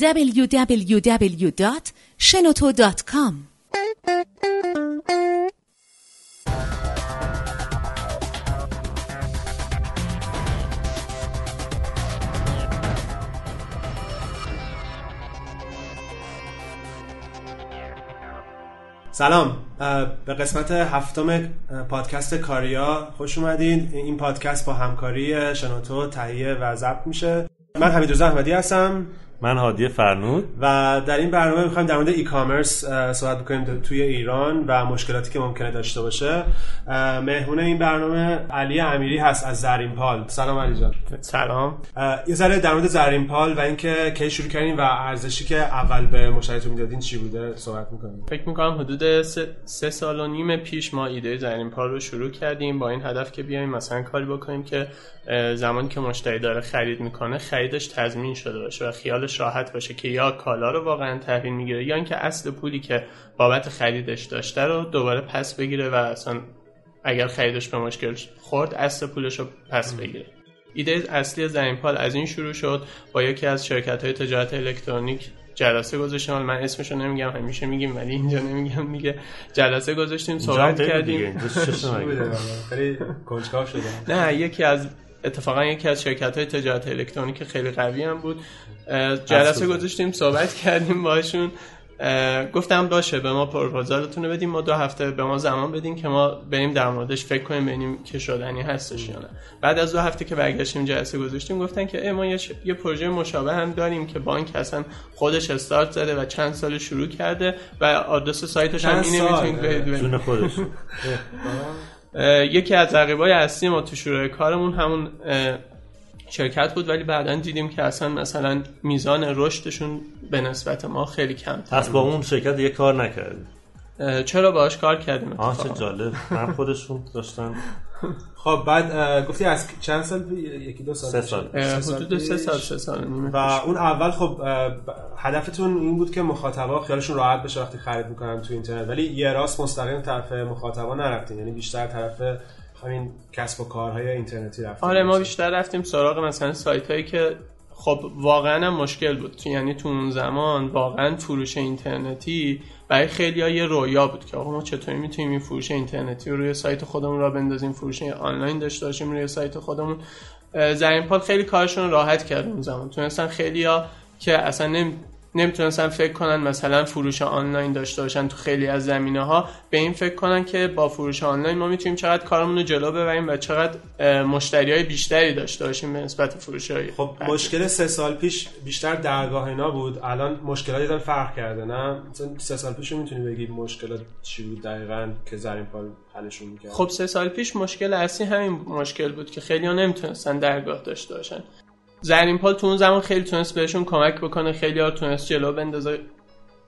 www.shenoto.com. سلام، به قسمت هفتم پادکست کاریا خوش اومدین. این پادکست با همکاری شنوتو تهیه و ضبط میشه. من حمید زهدی هستم. من هادی فرنود. و در این برنامه میخوایم در مورد ای کامرس صحبت بکنیم توی ایران و مشکلاتی که ممکنه داشته باشه. مهمون این برنامه علی امیری هست از زرینپال. سلام علی جان. سلام. یه ذره در مورد زرینپال و اینکه کی شروع کردین و ارزشی که اول به مشتریتون میدادین چی بوده صحبت میکنیم. فکر میکنم حدود 3 سال و نیم پیش ما ایده زرینپال رو شروع کردیم با این هدف که بیایم مثلا کاری بکنیم که زمانی که مشتری داره خرید میکنه خریدش تضمین شده باشه و خیالش راحت باشه که یا کالا رو واقعا تحویل میگیره یا اینکه اصل پولی که بابت خریدش داشته رو دوباره پس بگیره و اصلا اگر خریدش به مشکل خورد اصل پولش رو پس بگیره. ایده اصلی زرینپال از این شروع شد. با یکی از شرکت‌های تجارت الکترونیک جلسه گذاشتیم. من اسمشو نمیگم، همیشه میگیم ولی اینجا نمیگم میگه. جلسه گذاشتیم، صحبت کردیم. خیلی کنجکاو شدم. نه، اتفاقا یکی از شرکت‌های تجارت الکترونیک خیلی قوی هم بود. جلسه گذاشتیم، صحبت کردیم باشون. گفتم باشه به ما پروپوزالتون رو بدیم، ما 2 هفته به ما زمان بدیم که ما بریم در موردش فکر کنیم ببینیم که شدنی هستش یا نه. بعد از 2 هفته که برگشتیم جلسه گذاشتیم، گفتن که ما یه پروژه مشابه هم داریم که بانک اصلا خودش استارت زده و چند سال شروع کرده و آدرس سایتش هم اینه، میتونید جون خودش. یکی از رقیبای اصلی ما تو شروع کارمون همون شرکت بود، ولی بعداً دیدیم که اصلا مثلا میزان رشدشون به نسبت ما خیلی کم. پس با اون شرکت دیگه کار نکردیم. چرا باهاش کار کردیم؟ آه چه جالب. من خودشون داشتن. خب بعد گفتی از چند سال؟ 1-2 سال. 3 سال. حدود 3 سال. و اون اول خب هدفتون این بود که مخاطبا خیالشون راحت بشه وقتی خرید میکنن تو اینترنت، ولی یه راست مستقیم طرف مخاطبا نرفتین، یعنی بیشتر طرف همین کسب و کارهای اینترنتی رفتیم. آره، ما بیشتر رفتیم سراغ مثلا سایتایی که خب واقعا مشکل بود. یعنی تو اون زمان واقعا فروش اینترنتی برای خیلیا یه رویا بود که آقا ما چطوری میتونیم این فروش اینترنتی رو روی سایت خودمون را بندازیم، فروش آنلاین داشته باشیم روی سایت خودمون. زرینپال خیلی کارشون راحت کرد اون زمان. تونستن خیلیا که اصلا نمیتونستن فکر کنن مثلا فروش آنلاین داشته باشن تو خیلی از زمینه‌ها، به این فکر کنن که با فروش آنلاین ما میتونیم چقدر کارمون رو جلو ببریم و چقدر مشتریای بیشتری داشته باشیم به نسبت فروش‌های. خب مشکل 3 سال پیش بیشتر درگاه اینا بود، الان مشکلات هم فرق کرده نه؟ مثلا 3 سال پیش میتونی بگی مشکلات چی بود دقیقاً که زرینپال حلشون می‌کرد؟ خب 3 سال پیش مشکل اصلی همین مشکل بود که خیلی‌ها نمیتونستن درگاه داشته باشن. زرینپال تو اون زمان خیلی تونست بهشون کمک بکنه، خیلی ها تونست جلو بندازه،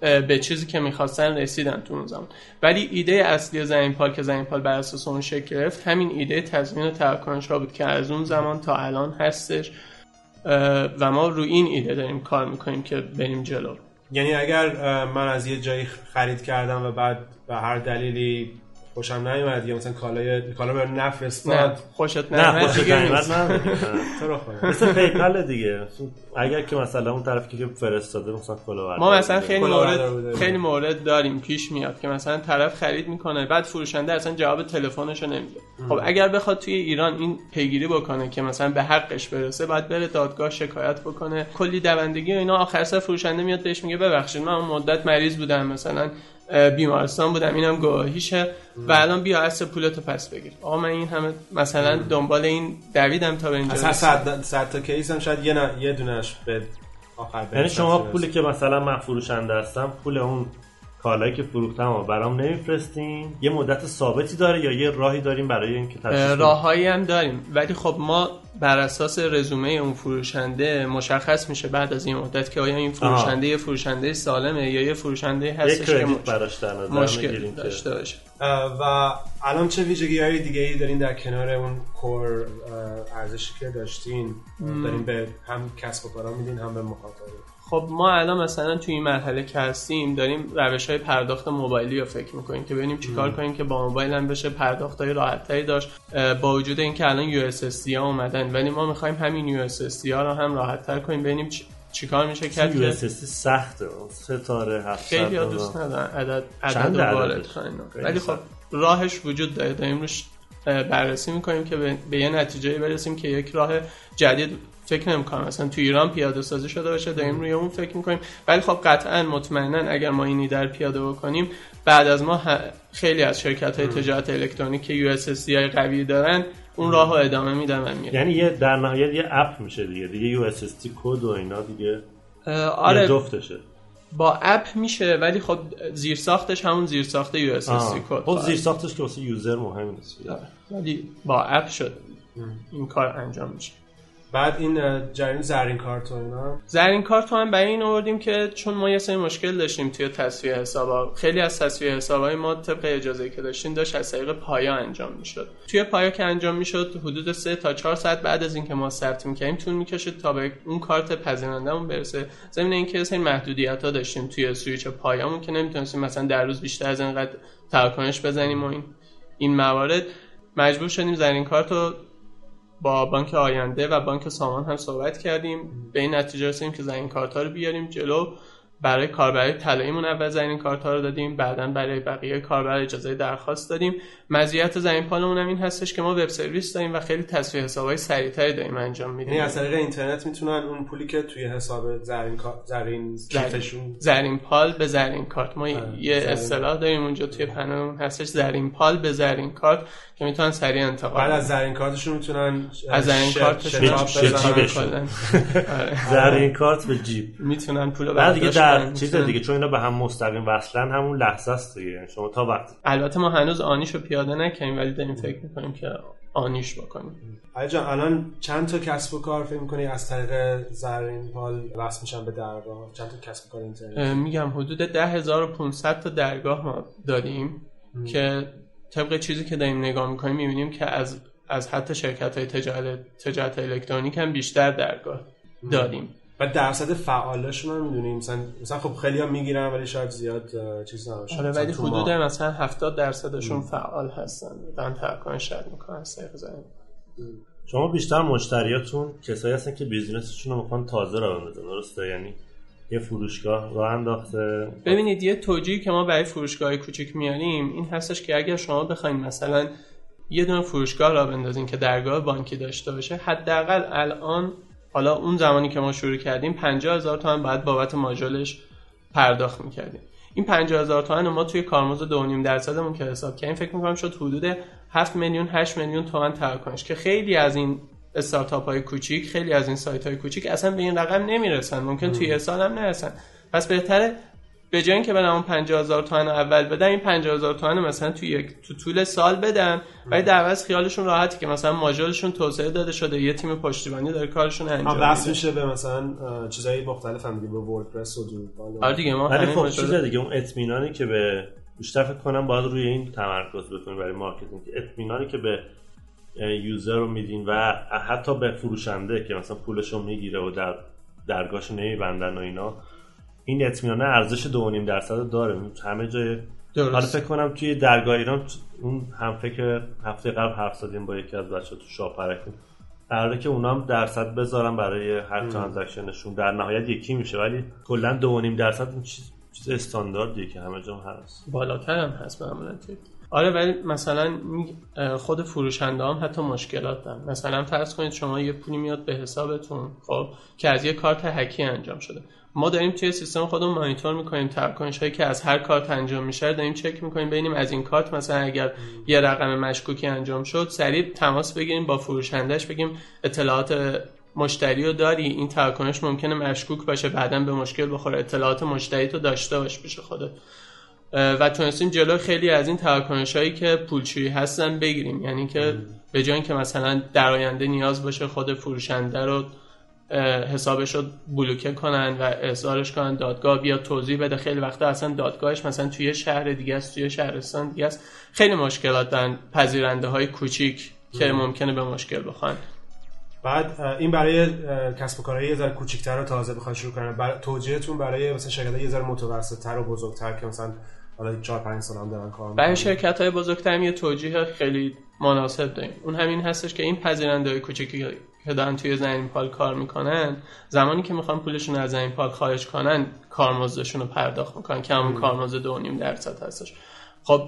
به چیزی که میخواستن رسیدن تو اون زمان. ولی ایده اصلی زرینپال که زرینپال بر اساس اون شکل گرفت همین ایده تضمین تراکنش ها بود که از اون زمان تا الان هستش و ما روی این ایده داریم کار میکنیم که بریم جلو. یعنی اگر من از یه جایی خرید کردم و بعد به هر دلیلی خوشم نمیاد، یا مثلا کالا به نفرستاد، خوشت نمیاد تو رو خدا مثلا پیکاله دیگه، اگر که مثلا اون طرفی که فرستاده مثلا کالا ما مثلا خیلی مورد داریم پیش میاد که مثلا طرف خرید میکنه بعد فروشنده اصلا جواب تلفنش رو نمیده. خب اگر بخواد توی ایران این پیگیری بکنه که مثلا به حقش برسه، بعد بره دادگاه شکایت بکنه، کلی دوندگی و اینا، آخر سر فروشنده میاد بهش میگه ببخشید من اون مدت مریض بودم، مثلا بیمارستان بودم، اینم گواهیشه و الان بیا اصل پولتو پس بگیر. آقا من این همه مثلا دنبال این دویدم تا به اینجا رسیدم. اصلا 100 تا کیس هم شاید یه دونهش به آخر برسه. یعنی شما پولی که مثلا من فروشنده هستم، پول اون کالایی که فروختمو برام نمیفرستین؟ یه مدت ثابتی داره یا یه راهی داریم برای اینکه تفصیل؟ راهایی هم داریم، ولی خب ما بر اساس رزومه اون فروشنده مشخص میشه بعد از این مدت که آیا این فروشنده یه فروشنده سالمه یا یه فروشنده هستش که مشکل داشته باشه. و الان چه ویژگی‌های دیگه‌ای دارین در کنار اون کور ارزشی که داشتین؟ دارین به هم کسب و کارا میدین هم به مخاطب؟ خب ما الان مثلا توی این مرحله که هستیم داریم روش‌های پرداخت موبایلی رو فکر می‌کنیم که ببینیم چیکار کنیم که با موبایل هم بشه پرداخت‌های راحت‌تری داشت. با وجود اینکه الان USSD اومدن، ولی ما می‌خوایم همین USSD رو هم راحت‌تر کنیم، ببینیم چیکار میشه کرد که اساسی سخته، ستاره 700 خیلی دوست ندارن عدد دوباره بخونن، ولی خب راهش وجود داره، داریم روش بررسی میکنیم که به یه نتیجه برسیم که یک راه جدید فکر نمی‌کنم اصلا تو ایران پیاده سازی شده باشه، داریم روی اون فکر میکنیم. ولی خب قطعاً مطمئناً اگر ما اینی در پیاده بکنیم، بعد از ما خیلی از شرکت‌های تجارت الکترونیک USSD قوی دارن اون راهو ادامه میدن و میره. یعنی یه در نهایت یه اپ میشه دیگه USSD کد و اینا دیگه. آره جفتشه. با اپ میشه ولی خب زیرساختش همون زیرساخت USSD کد. خب زیرساختش که واسه یوزر مهم نیست. ولی با اپ شد این کار انجام میشه. بعد این جریان زرین کارتونا، زرین کارتون برای این آوردیم که چون ما یه سری مشکل داشتیم توی تصفیه حسابا، خیلی از تصفیه حسابای ما طبق اجازه‌ای که داشتیم داشت از طریق پایا انجام میشد. توی پایا که انجام میشد حدود 3 تا 4 ساعت بعد از اینکه ما ثبت می‌کردیم طول می‌کشید تا به اون کارت پذیرندمون برسه. ضمن اینکه سری محدودیت‌ها داشتیم توی سویچ پایامون که نمی‌تونستیم مثلا در روز بیشتر از اینقدر تراکنش بزنیم و این موارد مجبور شدیم زرین کارتو با بانک آینده و بانک سامان هم صحبت کردیم، به این نتیجه رسیدیم که زرین کارت‌ها رو بیاریم جلو. برای کاربرای طلاییمون اول زرین کارت‌ها رو دادیم، بعداً برای بقیه کاربرا اجازه درخواست دادیم. مزیت زرینپالمون هم این هستش که ما وب سرویس داریم و خیلی تصفیه حساب‌های سریع‌تری داریم انجام میدیم. یعنی از طریق اینترنت میتونن اون پولی که توی حساب زرینپال به زرین کارت، ما یه اصطلاح داریم اونجا توی پنهمون هستش، زرینپال به زرین کارت، که میتونن سریع انتقال بعد از زرین کارتشون میتونن از زرین کارتشون زرین کارت به جیب میتونن پولو برداشت کنن. چیز دیگه چون اینا به هم مستقیم وصلن همون لحظه است دیگه. شما تا وقت البته ما هنوز آنیشو پیاده نکنیم ولی داریم فکر میکنیم که آنیش بکنیم. علی جان الان چند تا کسب و کار فکر میکنی از طریق زرینپال وصل میشن به درگاه؟ چند تا کسب و کار اینترنت؟ میگم حدود 10500 تا درگاه ما داریم که طبق چیزی که داریم نگاه میکنیم میبینیم که از حتی شرکت‌های تجارت الکترونیک هم بیشتر درگاه داریم. و درصد فعالشون هم میدونیم مثلا خب خیلی هم میگیرن ولی شاید زیاد چیز نباشه. آره ولی حدود مثلا 70%شون فعال هستن، دارن تراکنش میکنن. شما بیشتر مشتریاتون کسایی هستن که بیزینسشون رو میخوان تازه راه بندازن، درسته؟ یعنی یه فروشگاه راه انداخته. ببینید یه توجیهی که ما برای فروشگاه‌های کوچیک میاریم این هستش که اگر شما بخواید مثلا یه دونه فروشگاه راه بندازین که درگاه بانکی داشته باشه، حداقل الان حالا اون زمانی که ما شروع کردیم 50000 تومان باید بابت ماژولش پرداخت می‌کردیم. این 50000 تومان ما توی کارمزد 2.5%مون که حساب کردیم فکر می‌کنم شد حدود 7 میلیون 8 میلیون تومان تراکنش، که خیلی از این استارتاپ‌های کوچیک، خیلی از این سایت‌های کوچیک اصلا به این رقم نمیرسن، ممکن توی یه سال هم نرسن. پس بهتره به جای اینکه برام 50000 تومان اول بدن، این 50000 تومان مثلا تو طول سال بدن، ولی در عوض خیالشون راحتی که مثلا ماژولشون توسعه داده شده، یه تیم پشتیبانی داره کارشون انجام میده. واسه میشه به مثلا چیزای مختلف هم دیگه، به وردپرس و دور دیگه ما همین چیزا دیگه. اون اطمینانی که به بیشتر فکر کنم باید روی این تمرکز بکنیم برای مارکتینگ، اطمینانی که به یوزر رو میدین و حتی به فروشنده که مثلا پولشو میگیره و درگاهشو نمیبندن و اینا، این اطمینان ارزش 2.5% داره. همه جای حالا فکر کنم توی درگاه ایران اون هم فکر هفته قبل حرف زدیم با یکی از بچه‌ها تو شاپرک، قراره که اونا هم درصد بذارن برای هر ترانزکشنشون، در نهایت یکی میشه، ولی کلا 2.5% این چیز استانداردیه که همه جا هست، بالاتر هم هست معمولا. آره ولی مثلا خود فروشنده هم حتی مشکلات دارن. مثلا فرض کنید شما یه پولی میاد به حسابتون خب که از یه کارت هکی انجام شده، ما داریم توی سیستم خودمون مانیتور می‌کنیم تراکنش هایی که از هر کارت انجام میشه، داریم چک می‌کنیم ببینیم از این کارت مثلا اگر یه رقم مشکوکی انجام شد سریع تماس بگیریم با فروشندهش، بگیم اطلاعات مشتری رو داری، این تراکنش ممکنه مشکوک باشه، بعداً به مشکل بخوره، اطلاعات مشتری تو داشته باش پیش خودت. و تونستیم جلو خیلی از این تراکنش‌هایی که پولشویی هستن بگیریم، یعنی که به جای اینکه مثلا در آینده نیاز باشه خود فروشنده رو حسابش رو بلوکه کنن و احضارش کنن دادگاه بیا توضیح بده، خیلی وقتا اصلا دادگاهش مثلا توی شهر دیگه است، توی شهرستان دیگه است. خیلی مشکلات دارن پذیرنده‌های کوچیک که ممکنه به مشکل بخورن. بعد این برای کسب و کارهای یه ذره کوچیک‌تر و تازه بخواید شروع کنن، توجیهتون برای مثلا شرکت‌های یه ذره متوسط‌تر و بزرگتر که مثلا حالا 4-5 سال هم دارن کار می‌کنن، برای شرکت‌های بزرگتر هم یه توجیه خیلی مناسب داریم. اون همین هستش که این پذیرنده‌های کوچیکی که دارن توی زرینپال کار میکنن، زمانی که میخوان پولشون از زرینپال خارج کنن کارمزدشون رو پرداخت میکنن که همون کارمزد 2.5% هستش. خب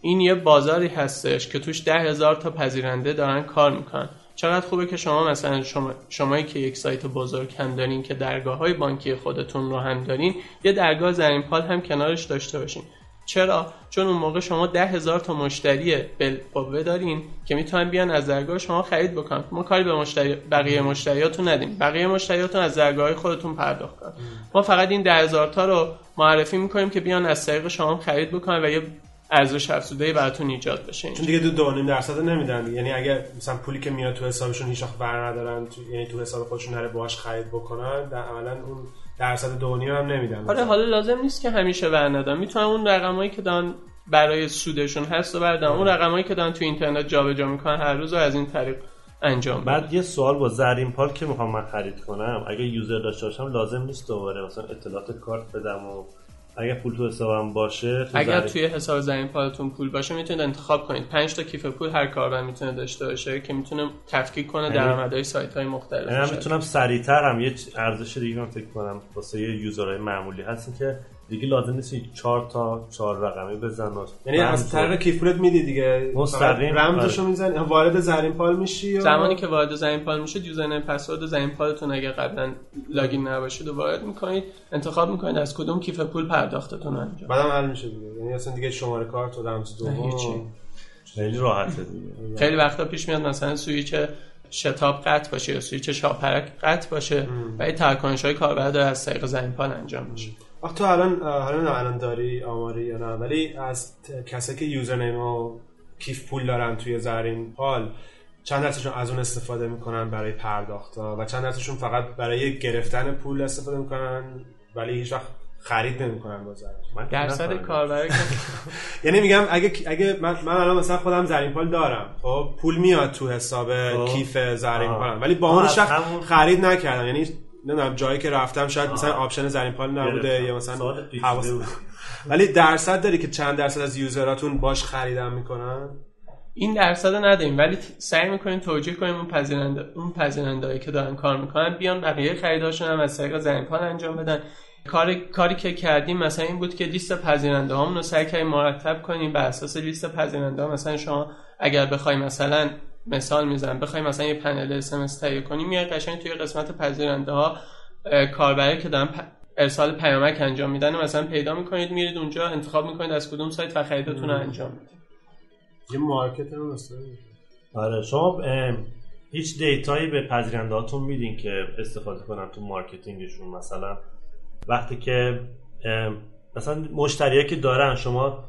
این یه بازاری هستش که توش 10,000 تا پذیرنده دارن کار میکنن. چقدر خوبه که شما مثلا شمایی که یک سایت بزرگ هم دارین که درگاه‌های بانکی خودتون رو هم دارین، یه درگاه زرینپال هم کنارش داشته باشین. چرا؟ چون اون موقع شما 10,000 تا مشتری بالقوه دارین که میتونن بیان از درگاه شما خرید بکنن. ما کاری به بقیه مشتریاتون ندیم. بقیه مشتریاتون از درگاه‌های خودتون پرداخت کنن. ما فقط این 10,000 تا رو معرفی می‌کنیم که بیان از طریق شما خرید بکنن و یه ارزش افزوده‌ای براتون ایجاد بشه. چون دیگه 2.5% نمیدن، یعنی اگه مثلا پولی که میاد تو حسابشون هیچ وقت برندارن، یعنی تو حساب خودشون نره باهاش خرید بکنن، در عملاً اون 2.5% هم نمیدن. آره حالا لازم نیست که همیشه برندارن، میتونن اون رقمایی که دارن برای سودشون هست و بردارن، اون رقمایی که دارن تو اینترنت جابجا میکنن هر روز از این طریق انجام. بعد یه سوال، با زرینپال که میخوام من خرید کنم، اگه یوزر داشته باشم لازم نیست دوباره مثلا اطلاعات کارت بدم و اگه پول تو حسابم باشه، اگر توی حساب زرینپالتون پول باشه میتونید انتخاب کنید 5 تا کیف پول هر کاربر میتونه داشته باشه که میتونه تفکیک کنه درآمدهای سایت‌های مختلف. من میتونم سریع‌تر هم یه ارزش دیگه فکر کنم واسه یوزرهای معمولی هستن که دیگه لازم نیست 4 رقمی بزنن، یعنی از طریق کیف پولت میدی دیگه مستقیم رمزشو میزنی، وارد زرینپال میشی. زمانی که وارد زرینپال میشید یوزرنیم پسورد زرینپالتون اگه قبلا لاگین نباشید و وارد میکنید، انتخاب میکنید از کدوم کیف پول پرداختتون انجام، بعدم حل میشه دیگه، یعنی اصلا دیگه شماره کارت و رمز دوم خیلی راحته دیگه. خیلی وقتا پیش میاد مثلا سویچ شتاب قطع باشه یا سویچ شاپرک قطع باشه و این تراکنش‌های کاربر از طریق زرینپال انجام میشه. آخه تو الان داری آماری یا نه، ولی از کسایی که یوزرنیم و کیف پول دارن توی زرینپال، چند درصدشون از اون استفاده میکنن برای پرداخت‌ها و چند درصدشون فقط برای گرفتن پول استفاده میکنن ولی هیچ وقت خرید نمیکنن با زرینپال؟ درصد کاربر که یعنی میگم اگه من الان مثلا خودم زرینپال دارم، خب پول میاد تو حساب کیف زرینپالم ولی با اون شخص خرید نکردم، یعنی نه جایی که رفتم شاید مثلا آپشن زرینپال نبوده یا مثلا حواس، ولی درصد داری که چند درصد از یوزراتون باش خریدم میکنن؟ این درصد نداریم ولی سعی میکنیم توجیه کنیم اون پذیرنده‌ای که دارن کار میکنن بیان بقیه خریداشون هم از طریق زرینپال انجام بدن. کاری که کردیم مثلا این بود که لیست پذیرنده هامون رو سعی کردیم مرتب کنیم بر اساس لیست پذیرنده ها. مثلا شما اگر بخوای مثلا یه پنل اس ام اس تهیه کنی، میای قشنگ توی قسمت پذیرنده ها کاربری که دارن ارسال پیامک انجام میدن مثلا پیدا میکنید، میرید اونجا انتخاب میکنید از کدوم سایت و خریدتون رو انجام میدید. یه مارکت هم مثلا. آره شما هیچ دیتایی به پذیرنده هاتون میدین که استفاده کنن تو مارکتینگشون؟ مثلا وقتی که مثلا مشتریایی که دارن شما